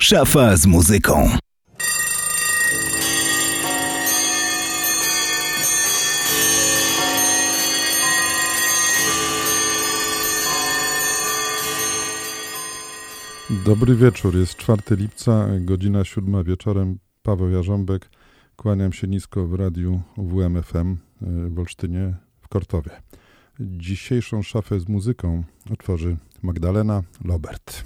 Szafa z muzyką. Dobry wieczór, jest 4 lipca, godzina 7 wieczorem. Paweł Jarząbek, kłaniam się nisko w radiu WMFM FM w Olsztynie, w Kortowie. Dzisiejszą szafę z muzyką otworzy Magdalena Lobert.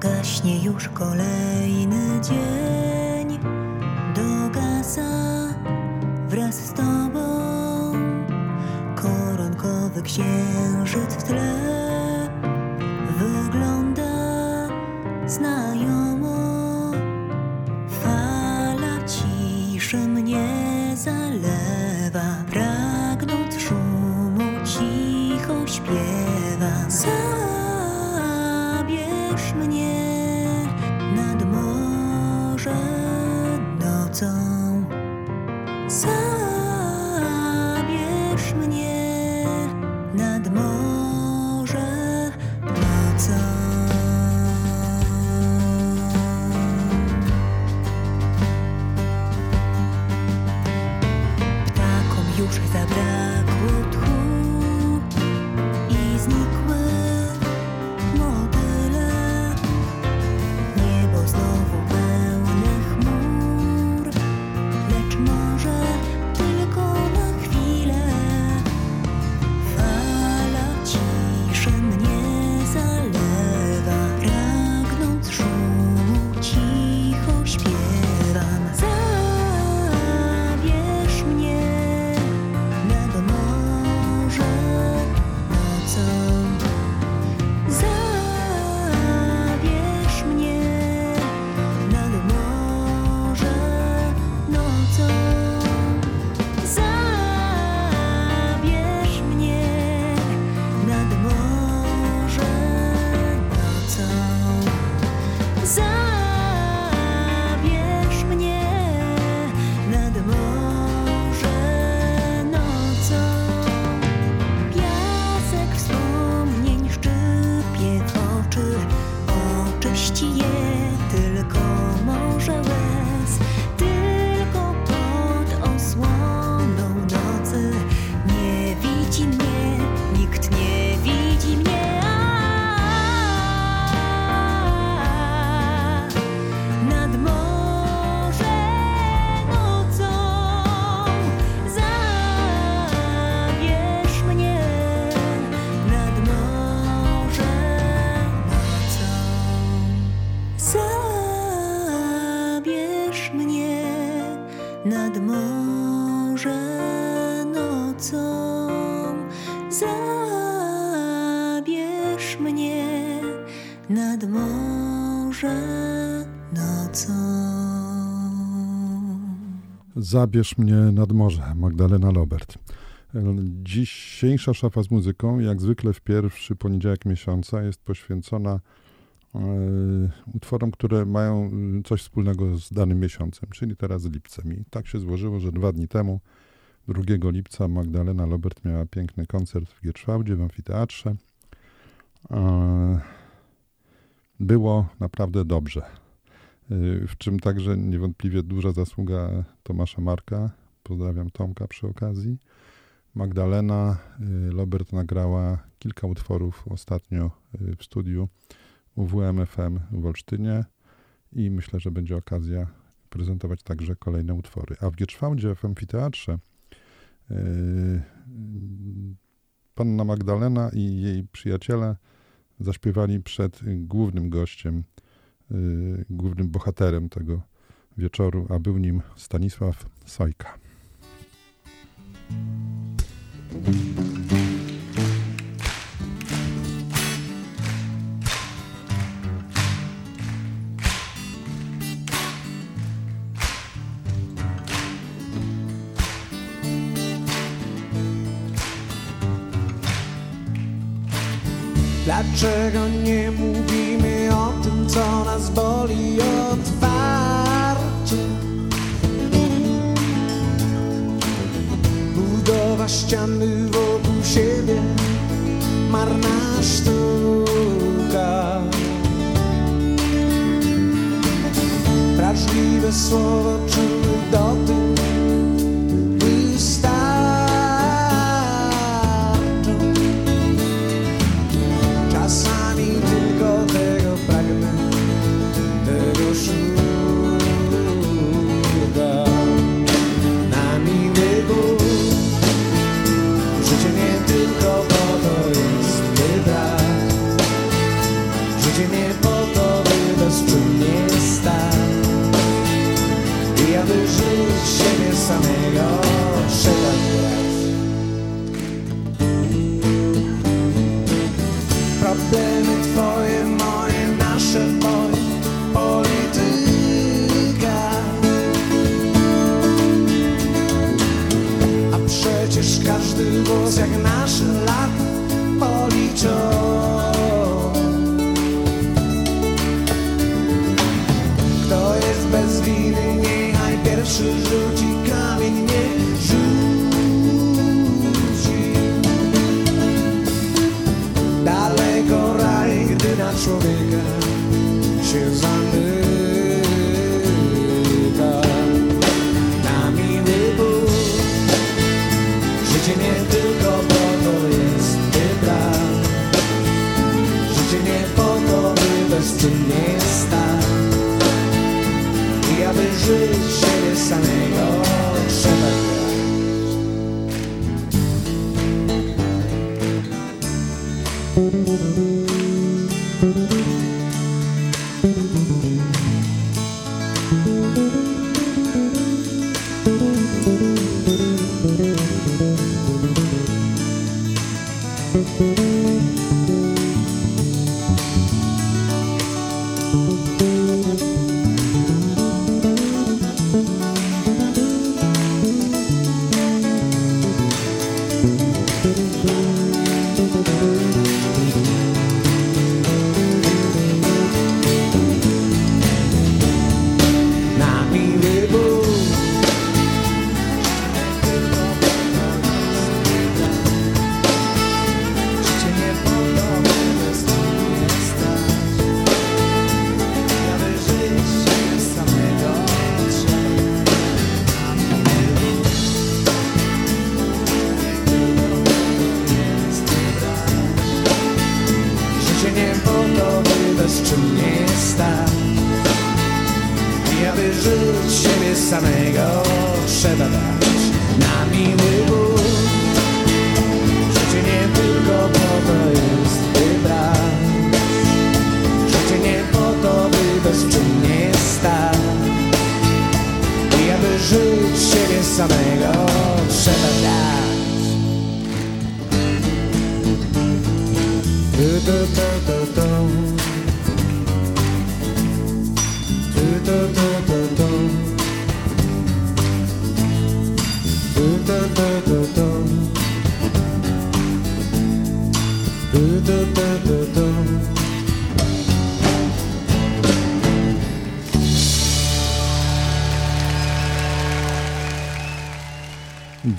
Gaśnie już kolejny dzień, dogasa wraz z tobą. Koronkowy księżyc w tle wygląda znajomo. Fala ciszy mnie zalewa, pragnąc szumu cicho śpiewa. Zabierz mnie nad morze nocą, zabierz mnie nad morze nocą. Ptakom już zabrakło tchu i znikły Zabierz mnie nad morze, Magdalena Lobert. Dzisiejsza szafa z muzyką, jak zwykle w pierwszy poniedziałek miesiąca, jest poświęcona utworom, które mają coś wspólnego z danym miesiącem, czyli teraz lipcem. I tak się złożyło, że 2 dni temu, 2 lipca, Magdalena Lobert miała piękny koncert w Gietrzwałdzie, w amfiteatrze. Było naprawdę dobrze. W czym także niewątpliwie duża zasługa Tomasza Marka. Pozdrawiam Tomka przy okazji. Magdalena Lobert nagrała kilka utworów ostatnio w studiu UWM FM w Olsztynie i myślę, że będzie okazja prezentować także kolejne utwory. A w Gietrzwałdzie, w amfiteatrze, Panna Magdalena i jej przyjaciele zaśpiewali przed głównym gościem, głównym bohaterem tego wieczoru, a był nim Stanisław Sojka. Dlaczego nie mówimy o tym, co nas boli otwarcie? Budowa ściany wokół siebie, marna sztuka. Wrażliwe słowo, czyny, dotyk samego trzeba brać. Problemy twoje, moje, nasze, moje, polityka. A przecież każdy głos jak nasze lata policzą. Kto jest bez winy, niechaj pierwszy rzuci. Człowieka się zamyka na miły Bóg. Życie nie tylko po to jest, by brać. Życie nie po to, by bezczynnie stać. I aby żyć siebie samego trzeba.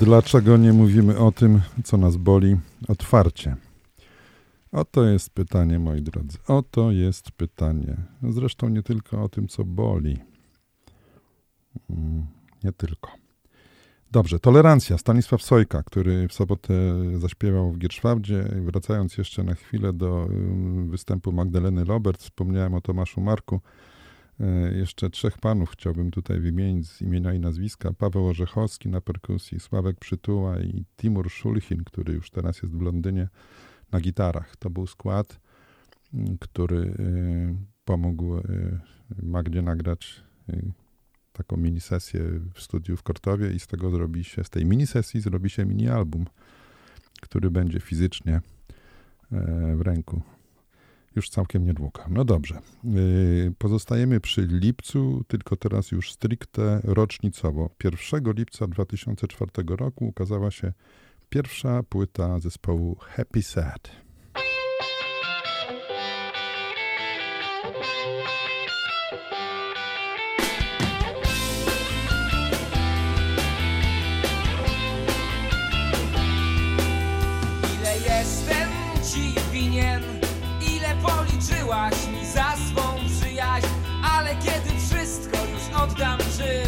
Dlaczego nie mówimy o tym, co nas boli, otwarcie? Oto jest pytanie, moi drodzy. Oto jest pytanie. Zresztą nie tylko o tym, co boli. Nie tylko. Dobrze, tolerancja. Stanisław Sojka, który w sobotę zaśpiewał w Gietrzwałdzie. Wracając jeszcze na chwilę do występu Magdaleny Lobert, wspomniałem o Tomaszu Marku. Jeszcze trzech panów chciałbym tutaj wymienić z imienia i nazwiska. Paweł Orzechowski na perkusji, Sławek Przytuła i Timur Szulchin, który już teraz jest w Londynie, na gitarach. To był skład, który pomógł Magdzie nagrać taką minisesję w studiu w Kortowie i z tej minisesji zrobi się mini-album, który będzie fizycznie w ręku już całkiem niedługo. No dobrze, pozostajemy przy lipcu, tylko teraz już stricte rocznicowo. 1 lipca 2004 roku ukazała się pierwsza płyta zespołu Happy Sad. Policzyłaś mi za swą przyjaźń, ale kiedy wszystko już oddam, czy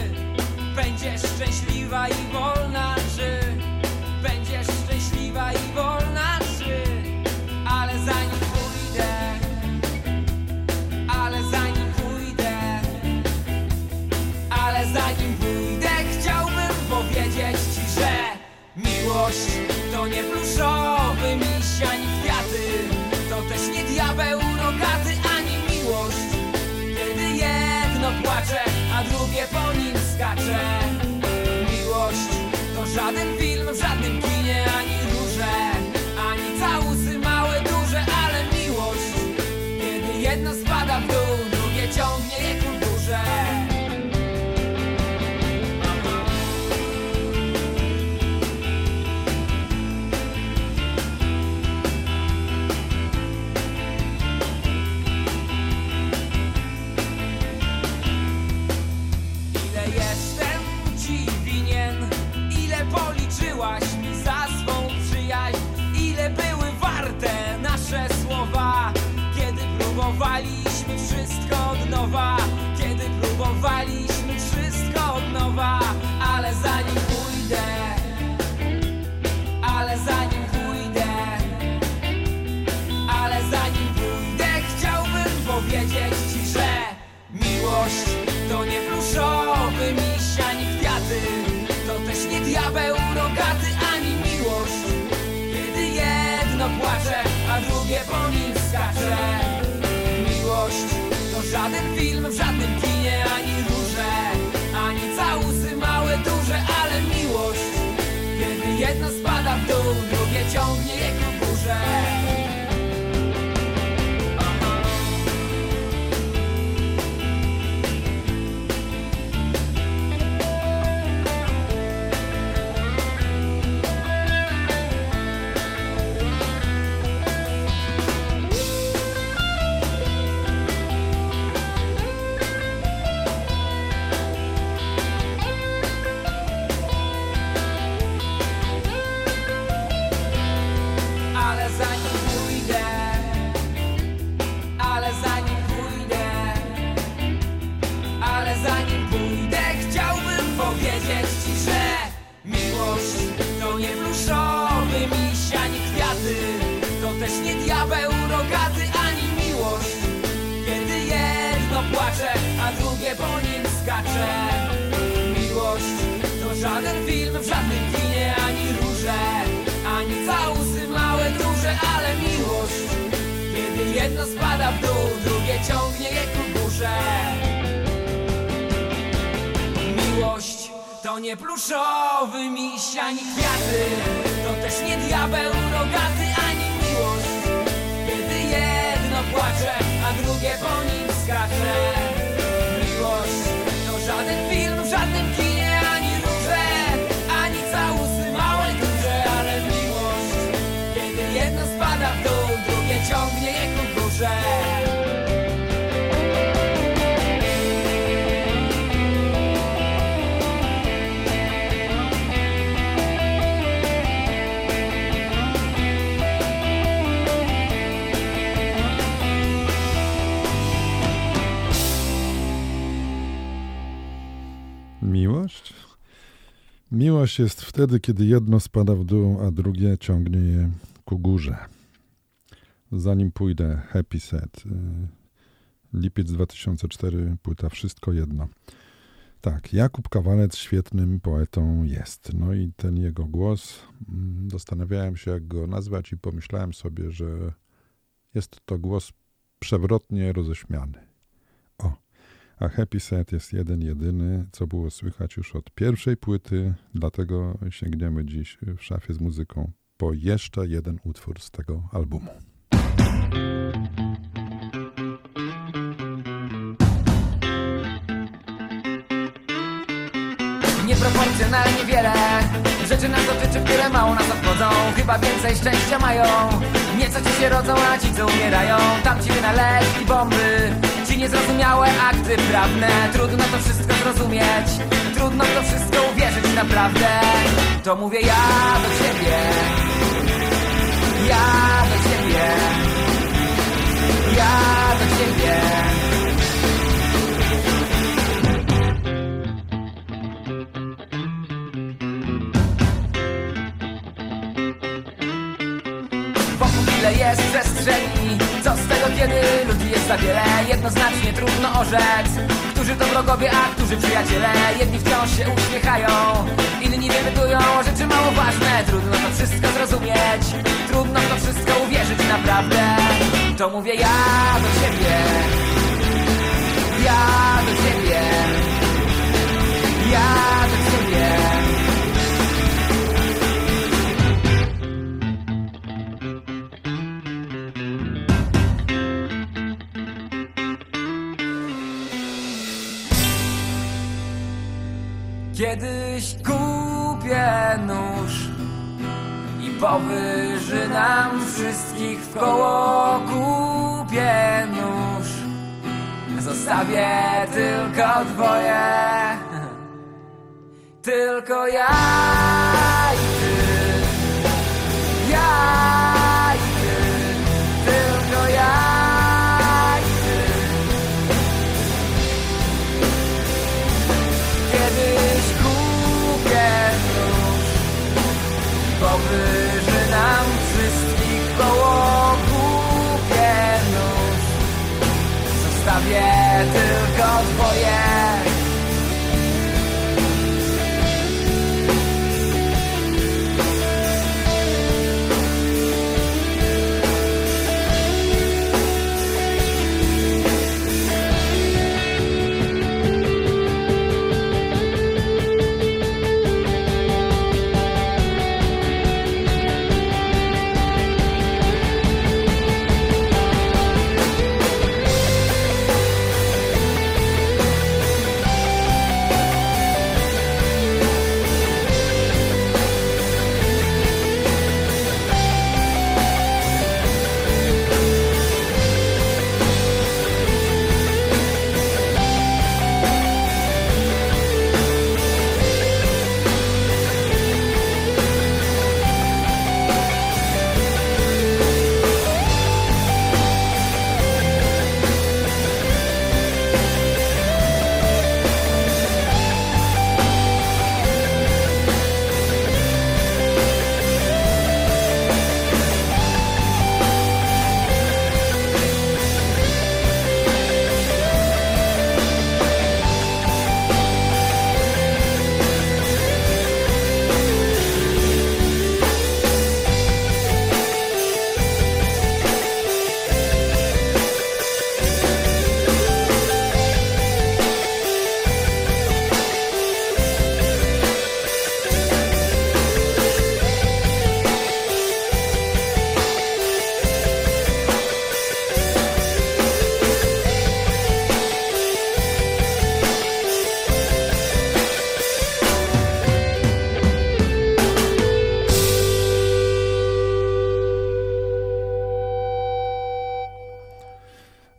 będziesz szczęśliwa i wolna, czy będziesz szczęśliwa i wolna, czy ale zanim pójdę, ale zanim pójdę, ale zanim pójdę, chciałbym powiedzieć ci, że miłość to nie pluszowy miś ani kwiaty, to też nie diabeł rogaty ani miłość, kiedy jedno płacze, a drugie po nim skacze. Miłość to żaden film w żadnym kinie, ani róże, ani całusy małe, duże, ale miłość, kiedy jedno spada w dół, drugie ciągnie je ku górze. Policzyłaś mi za swą przyjaźń, ile były warte nasze słowa, kiedy próbowaliśmy wszystko od nowa, kiedy próbowaliśmy wszystko od nowa, ale zanim pójdę, ale zanim pójdę, ale zanim pójdę, chciałbym powiedzieć ci, że miłość to nie pluszowy miś ani kwiaty, to też nie diabeł rogaty ani miłość, kiedy jedno płacze, a drugie po nim skacze. Miłość to żaden film w żadnym kinie, ani róże, ani całusy małe, duże, ale miłość, kiedy jedno spada w dół, drugie ciągnie je ku górze. Miłość? Miłość jest wtedy, kiedy jedno spada w dół, a drugie ciągnie je ku górze. Zanim pójdę, Happy Sad. Lipiec 2004, płyta Wszystko jedno. Tak, Jakub Kawalec świetnym poetą jest. No i ten jego głos, zastanawiałem się, jak go nazwać i pomyślałem sobie, że jest to głos przewrotnie roześmiany. O, a Happy Sad jest jeden jedyny, co było słychać już od pierwszej płyty, dlatego sięgniemy dziś w Szafie z muzyką po jeszcze jeden utwór z tego albumu. Nieproporcjonalnie wiele rzeczy nas dotyczy, które mało nas obchodzą. Chyba więcej szczęścia mają nieco ci się rodzą, a ci co umierają. Tam ci wynaleźli bomby, ci niezrozumiałe akty prawne. Trudno to wszystko zrozumieć, trudno to wszystko uwierzyć naprawdę. To mówię ja do ciebie, ja do ciebie, ja do ciebie. Jest przestrzeni, co z tego, kiedy ludzi jest za wiele. Jednoznacznie trudno orzec, którzy to wrogowie, a którzy przyjaciele. Jedni wciąż się uśmiechają, inni wypytują rzeczy mało ważne. Trudno to wszystko zrozumieć, trudno to wszystko uwierzyć naprawdę. To mówię ja do ciebie, ja do ciebie, ja do ciebie. Kiedyś kupię nóż i powyży nam wszystkich w koło. Kupię nóż, zostawię tylko dwoje. Tylko ja i ty, ja i ty, tylko ja i ty. Kiedyś powyży nam wszystkich koło. Kupię nóż, zostawię tylko twoje.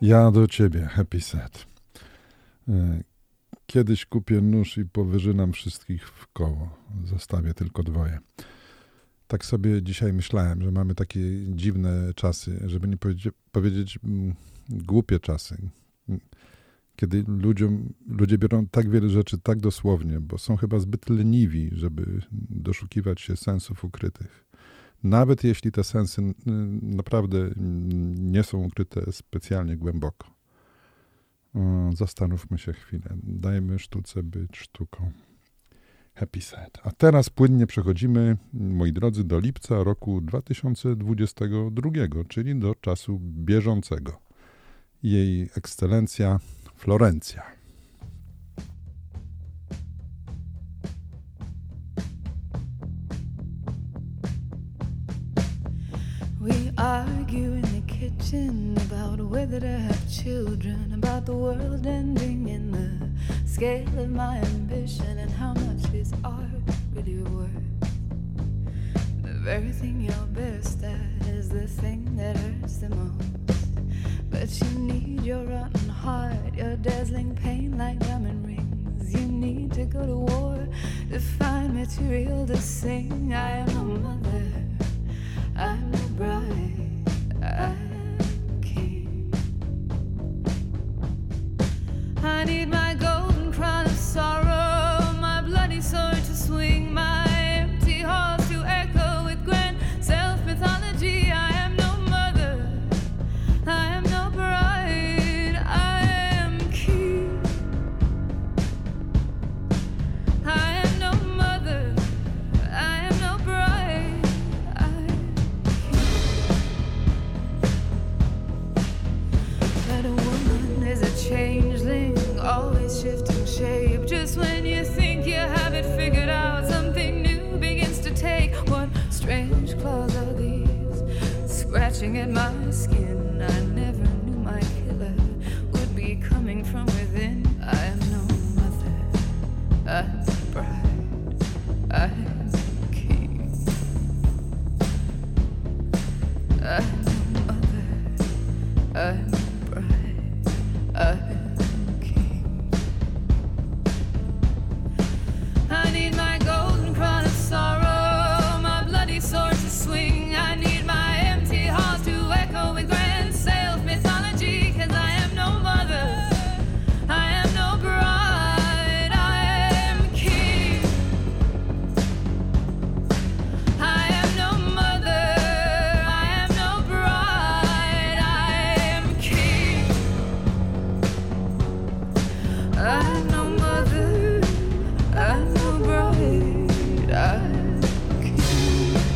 Ja do ciebie, Happy Sad. Kiedyś kupię nóż i powyży nam wszystkich w koło. Zostawię tylko dwoje. Tak sobie dzisiaj myślałem, że mamy takie dziwne czasy, żeby nie powiedzieć głupie czasy. Kiedy ludzie biorą tak wiele rzeczy tak dosłownie, bo są chyba zbyt leniwi, żeby doszukiwać się sensów ukrytych. Nawet jeśli te sensy naprawdę nie są ukryte specjalnie głęboko. Zastanówmy się chwilę. Dajmy sztuce być sztuką. Happy Sad. A teraz płynnie przechodzimy, moi drodzy, do lipca roku 2022, czyli do czasu bieżącego. Jej ekscelencja Florencja. We argue in the kitchen about whether to have children, about the world ending and the scale of my ambition, and how much is art really worth. The very thing you're best at is the thing that hurts the most. But you need your rotten heart, your dazzling pain like diamond rings. You need to go to war to find material to sing. I am a mother, I'm a bride, I'm king. I need my golden crown of sorrow, my bloody sword to swing, my empty halls to echo with grand self-mythology. I am no mother, I am no bride, I am king. I am no mother, I am no bride, I am But a woman is a changeling, always shifting shape. Just when you think you have it figured out, something new begins to take. What strange claws are these, scratching at my skin? I never knew my killer would be coming from within. I am no mother, I am a bride, I am a king. I am no mother, I am a bride, I am a king. I need my golden crown of sorrow, my bloody sword to swing. I need my empty halls to echo with grand sales mythology. 'Cause I am no mother, I am no bride, I am king. I am no mother, I am no bride, I am king. I am no mother, I am no bride, I am king. I am no mother, I am no bride, I am king.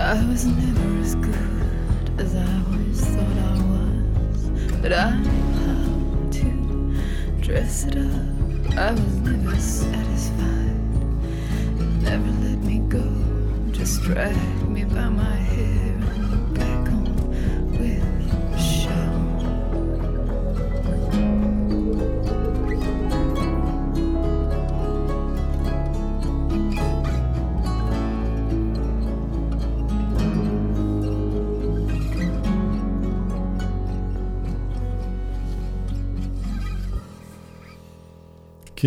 I was never as good as I always thought I was, but I knew how to dress it up. I was never satisfied, it never let me go, just dragged me by my hair and back home with a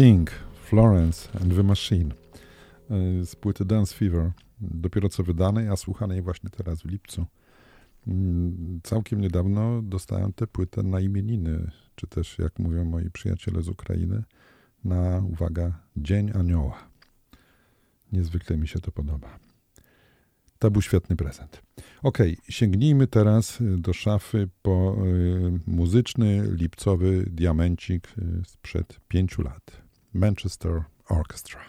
King, Florence and the Machine z płyty Dance Fever, dopiero co wydanej, a słuchanej właśnie teraz w lipcu. Całkiem niedawno dostałem tę płytę na imieniny, czy też jak mówią moi przyjaciele z Ukrainy, na, uwaga, Dzień Anioła. Niezwykle mi się to podoba. To był świetny prezent. Okej, sięgnijmy teraz do szafy po muzyczny, lipcowy diamencik sprzed 5 lat. Manchester Orchestra.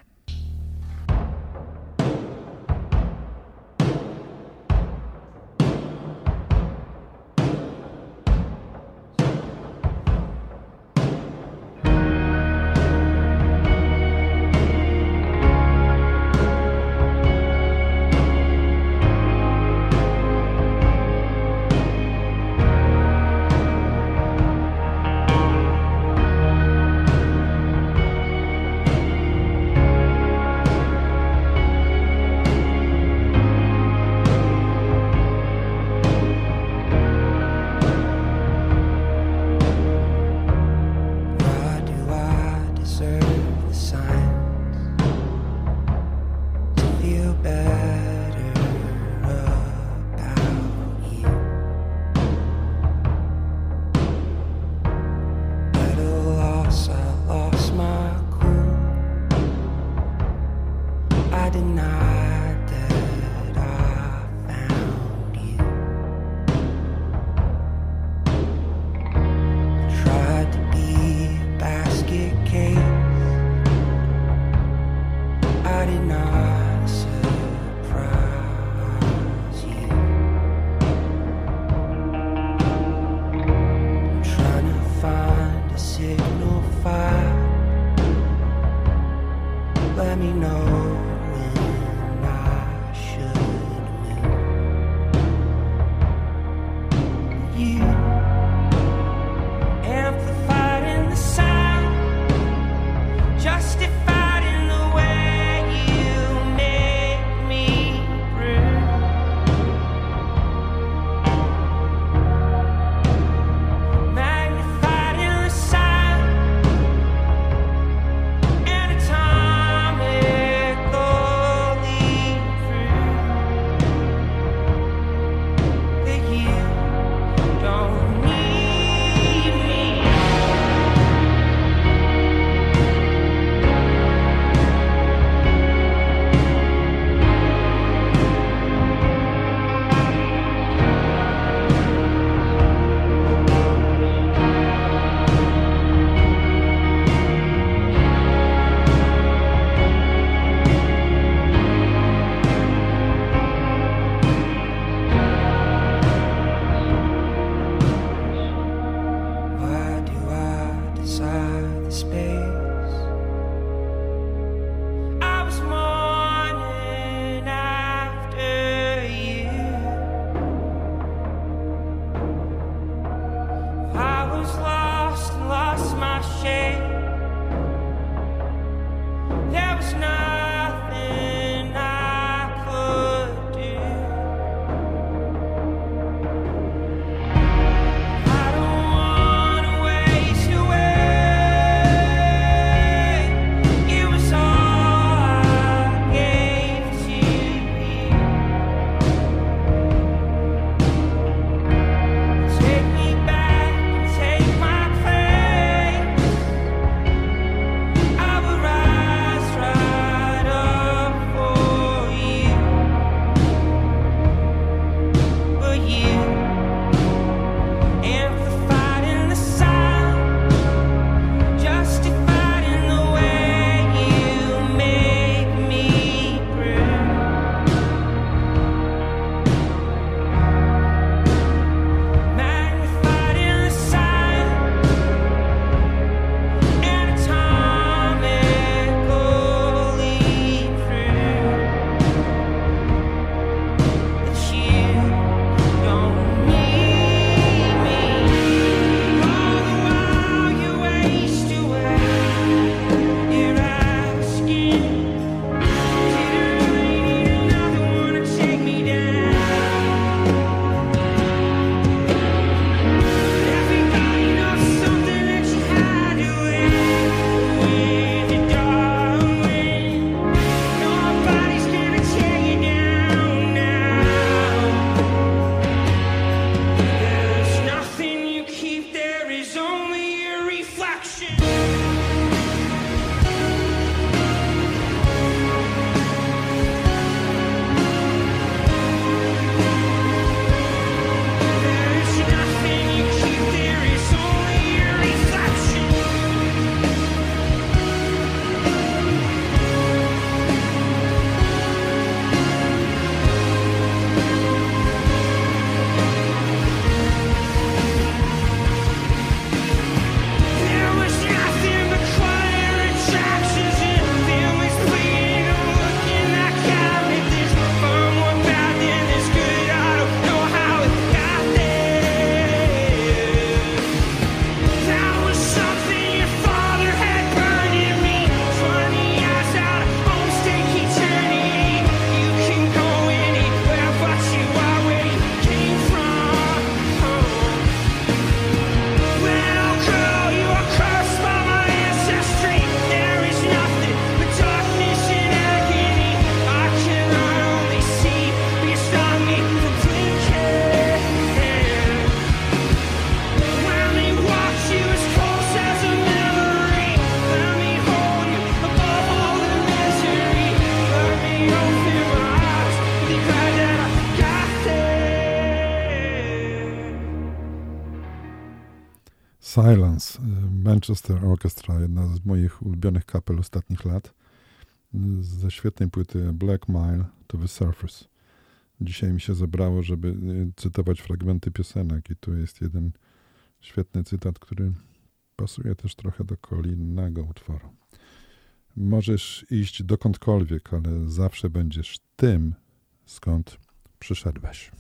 Silence, Manchester Orchestra, jedna z moich ulubionych kapel ostatnich lat, ze świetnej płyty Black Mile to the Surfers. Dzisiaj mi się zebrało, żeby cytować fragmenty piosenek i tu jest jeden świetny cytat, który pasuje też trochę do kolejnego utworu. Możesz iść dokądkolwiek, ale zawsze będziesz tym, skąd przyszedłeś.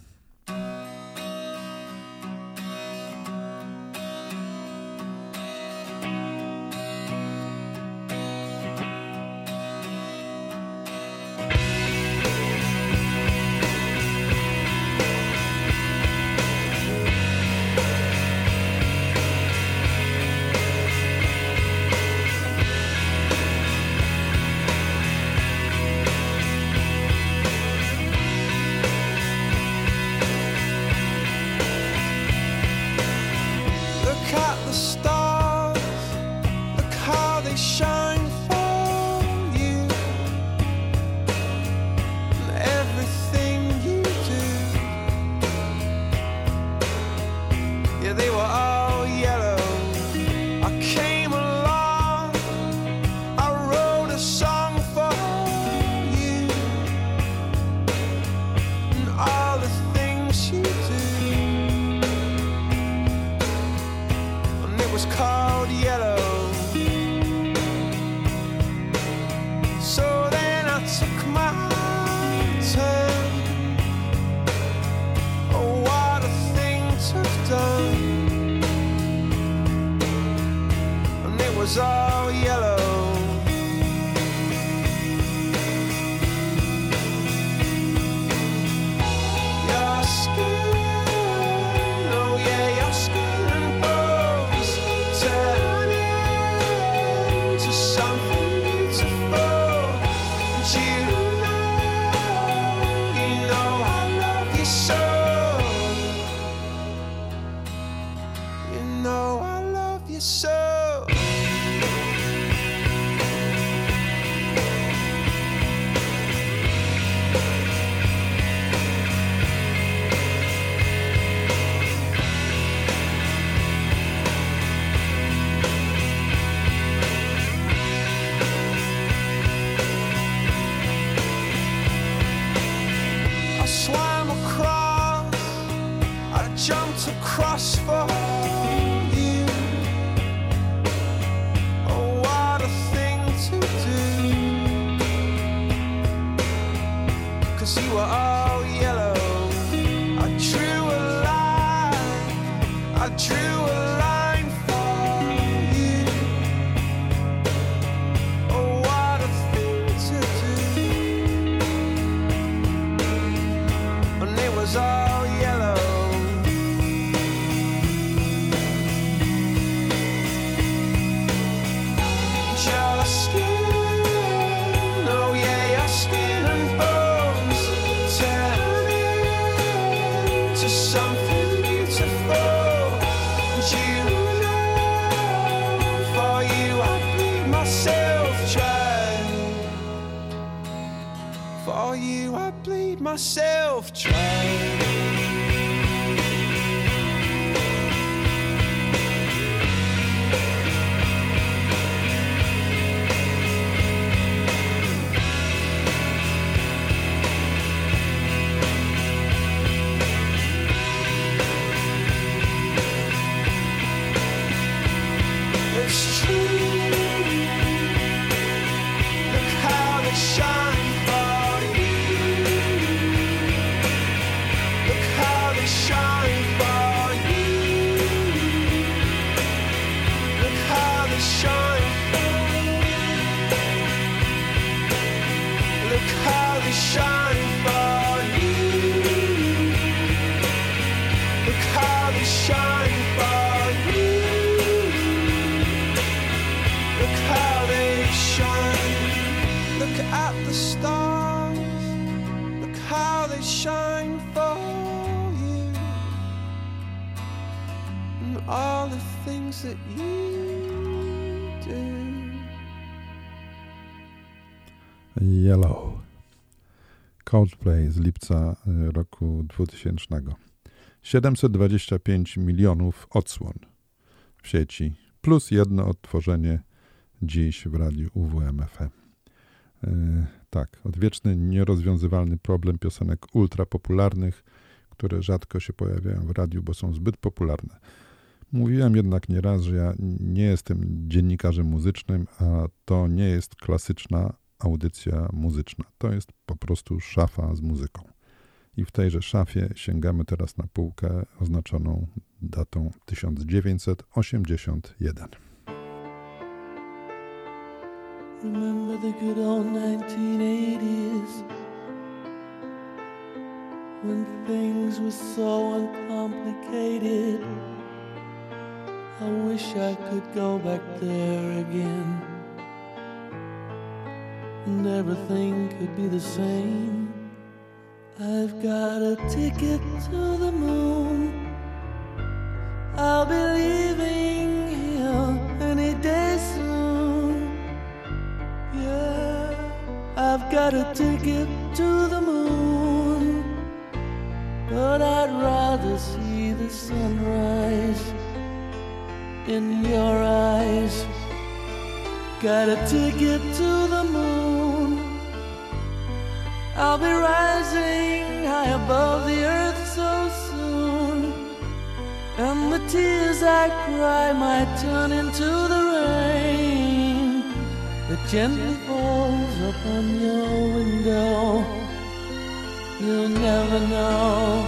Yellow. Coldplay z lipca roku 2000. 725 milionów odsłon. w sieci, plus jedno odtworzenie dziś w radiu UWM FM. Tak, odwieczny, nierozwiązywalny problem piosenek ultrapopularnych, które rzadko się pojawiają w radiu, bo są zbyt popularne. Mówiłem jednak nieraz, że ja nie jestem dziennikarzem muzycznym, a to nie jest klasyczna audycja muzyczna. To jest po prostu szafa z muzyką. I w tejże szafie sięgamy teraz na półkę oznaczoną datą 1981. Remember the good old 1980s, when things were so uncomplicated. I wish I could go back there again, and everything could be the same. I've got a ticket to the moon, I'll be leaving here any day soon. Yeah, I've got a ticket to the moon, but I'd rather see the sunrise in your eyes. Got a ticket to the moon, I'll be rising high above the earth so soon. And the tears I cry might turn into the rain that gently falls upon your window. You'll never know.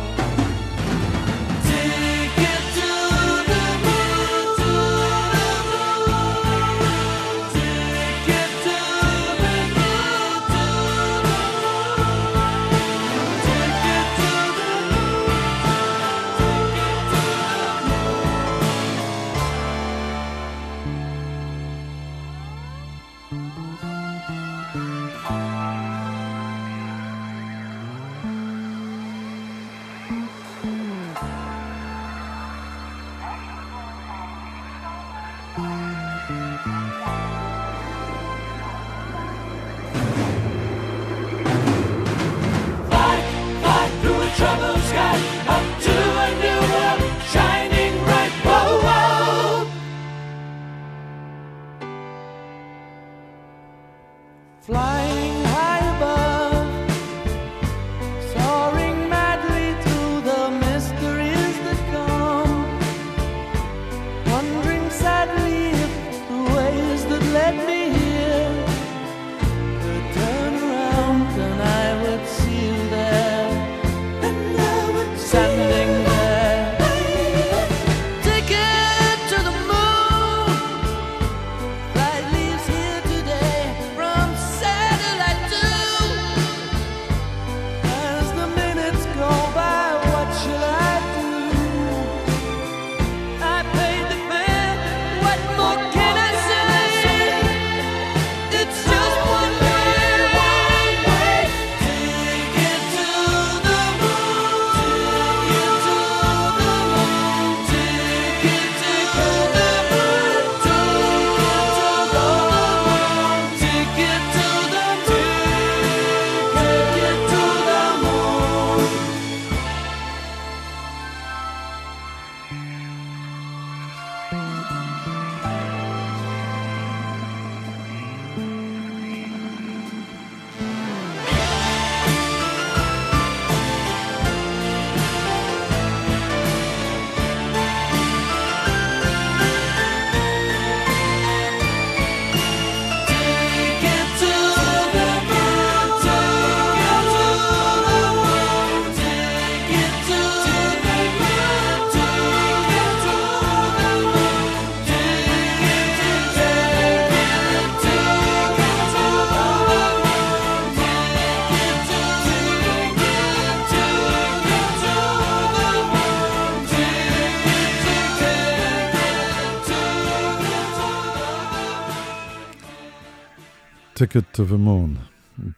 Ticket to the Moon,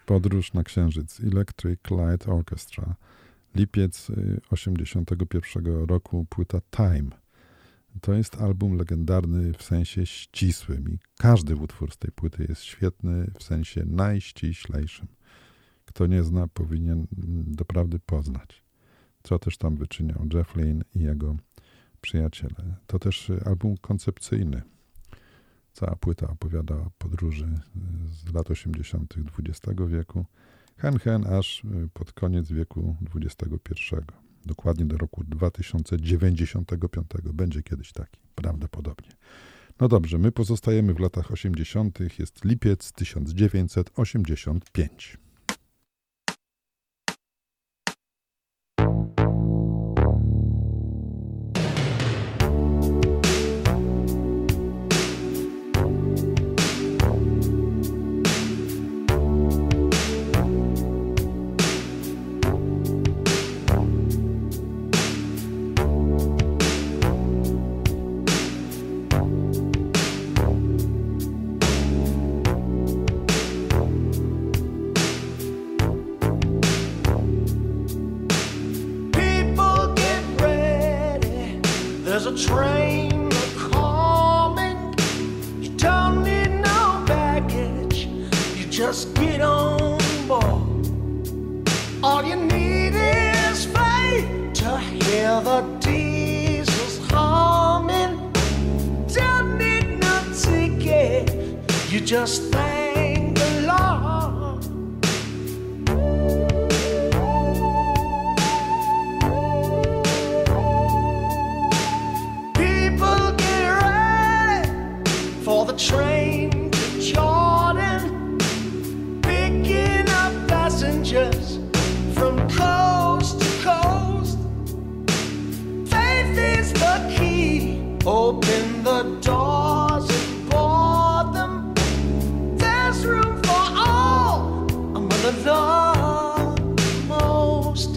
podróż na Księżyc, Electric Light Orchestra, lipiec 81 roku, płyta Time. To jest album legendarny w sensie ścisłym i każdy utwór z tej płyty jest świetny w sensie najściślejszym. Kto nie zna, powinien doprawdy poznać, co też tam wyczyniał Jeff Lynne i jego Przyjaciele. To też album koncepcyjny. Cała płyta opowiada o podróży z lat 80. XX wieku. Hen aż pod koniec wieku XXI. Dokładnie do roku 2095. Będzie kiedyś taki, prawdopodobnie. No dobrze, my pozostajemy w latach 80. Jest lipiec 1985. Train coming, you don't need no baggage, you just get on board. All you need is faith to hear the diesels humming. Don't need no ticket, you just thank the Lord. Train to Jordan, picking up passengers from coast to coast. Faith is the key, open the doors and board them. There's room for all, I'm gonna love the most.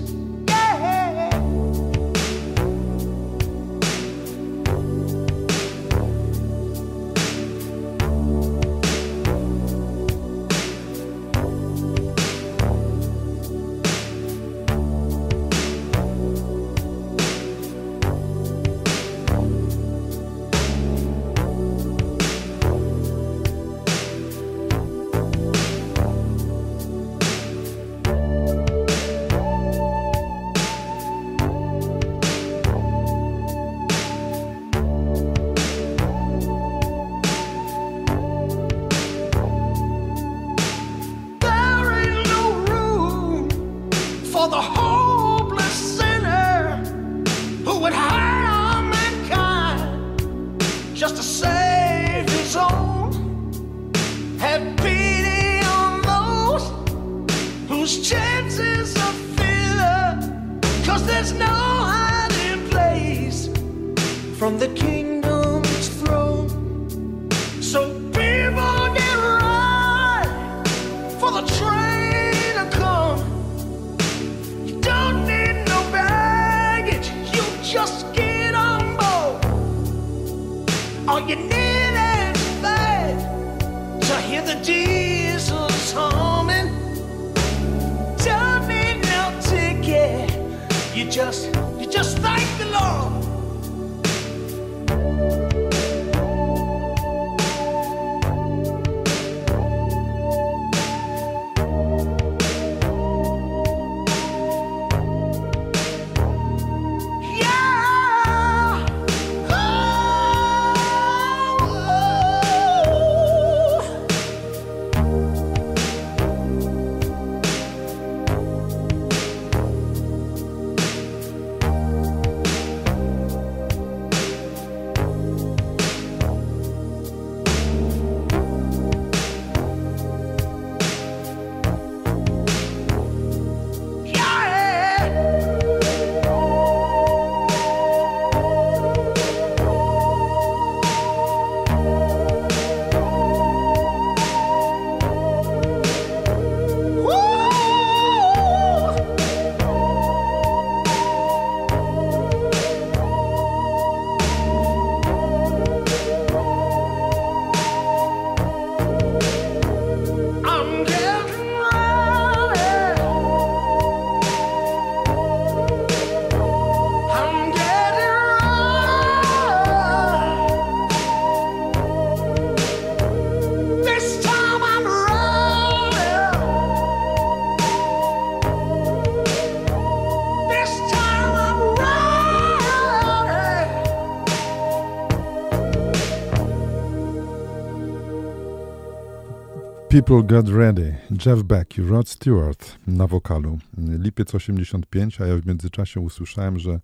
People Got Ready, Jeff Beck i Rod Stewart na wokalu. Lipiec 85, a ja w międzyczasie usłyszałem, że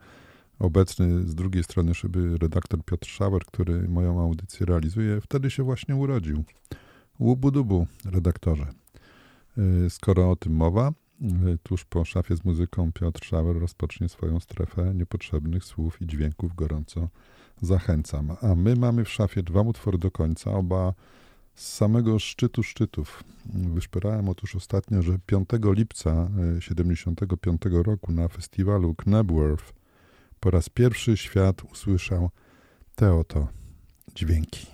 obecny z drugiej strony szyby redaktor Piotr Schauer, który moją audycję realizuje, wtedy się właśnie urodził. Łubu-dubu, redaktorze. Skoro o tym mowa, tuż po Szafie z muzyką Piotr Schauer rozpocznie swoją strefę niepotrzebnych słów i dźwięków. Gorąco zachęcam. A my mamy w szafie dwa utwory do końca, oba z samego szczytu szczytów. Wyszperałem otóż ostatnio, że 5 lipca 75 roku na festiwalu Knebworth po raz pierwszy świat usłyszał te oto dźwięki.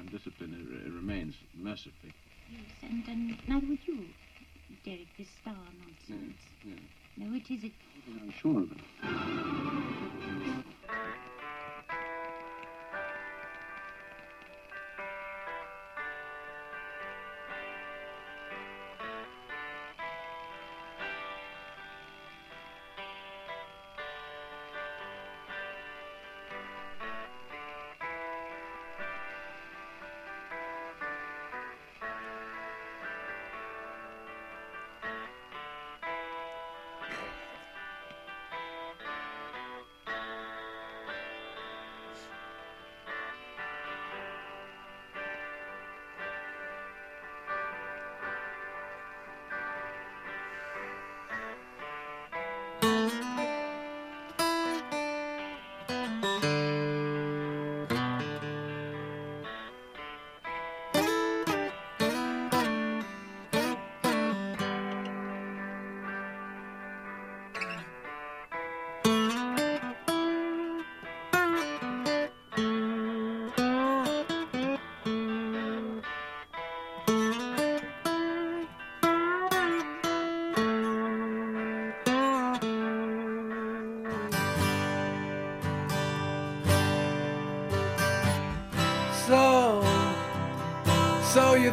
And discipline remains mercifully. Yes, and neither would you, Derek, this star nonsense. No, it is a... I'm sure of it. You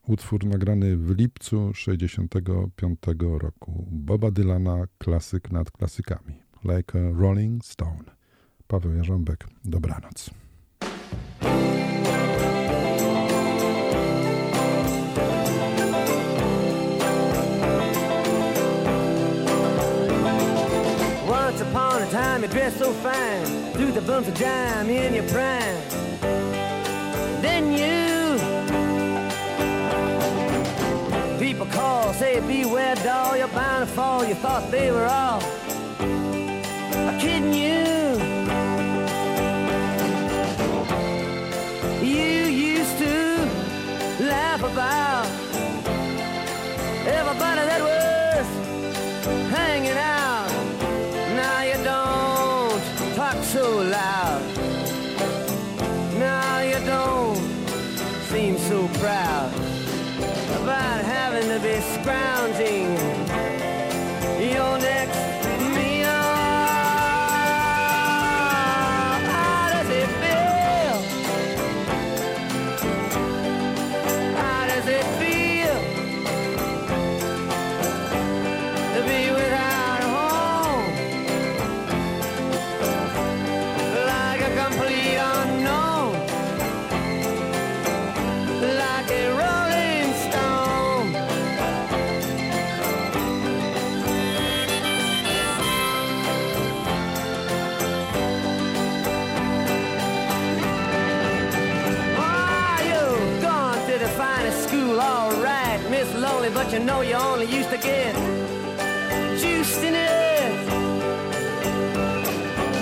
utwór nagrany w lipcu 65 roku. Boba Dylana, klasyk nad klasykami. Like a Rolling Stone. Paweł Jarząbek, dobranoc. Once upon a time you dressed so fine, through the bumps of dime in your prime. Then you people call, say beware doll, you're bound to fall, you thought they were all kidding you. You used to laugh about everybody that was hanging out. Now you don't talk so loud. Now you don't seem so proud about having to be scrounging your next meal. But you know you only used to get juiced in it.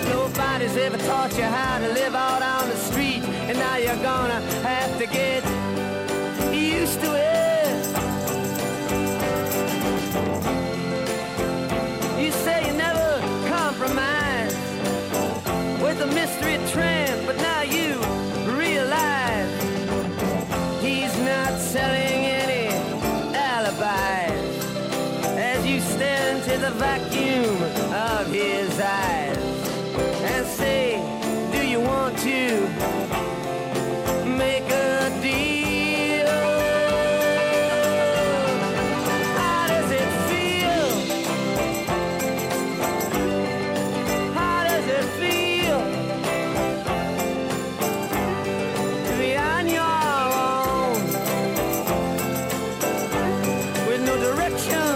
Nobody's ever taught you how to live out on the street, and now you're gonna have to get used to it. You say you never compromise with a mystery tramp, but now you realize he's not selling. To the vacuum of his eyes and say, do you want to make a deal? How does it feel? How does it feel to be on your own with no direction?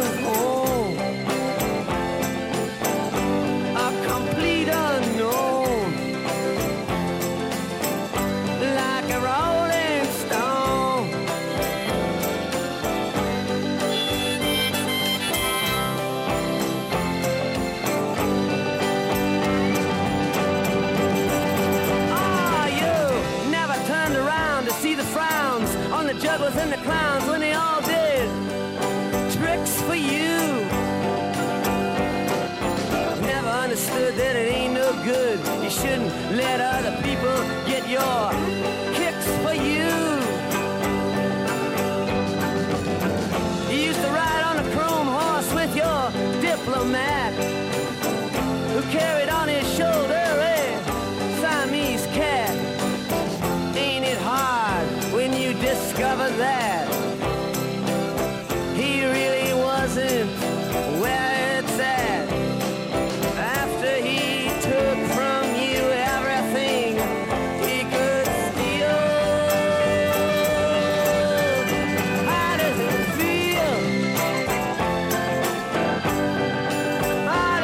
And the clowns when they all did tricks for you. Never understood that it ain't no good. You shouldn't let other people get your kicks for you. You used to ride on a chrome horse with your diplomat who carried on his shoulder a Siamese cat. Ain't it hard when you discover that he really wasn't where it's at after he took from you everything he could steal? How does it feel? How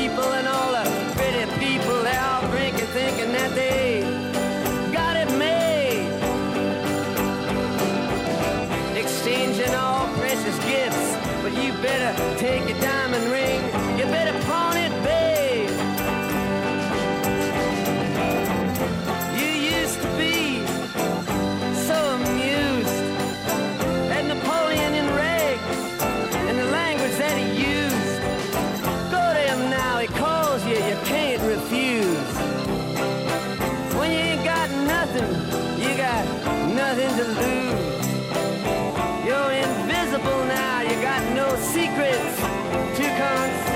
people and all the pretty people, they all drinking, thinking that they got it made. Exchanging all precious gifts, but you better take your diamond ring, you better pawn it, babe. You used to be so amused at Napoleon in rags and the language that he used. Go to him now, he calls you, you can't refuse. When you ain't got nothing, you got nothing to lose. You're invisible now, you got no secrets to conceal.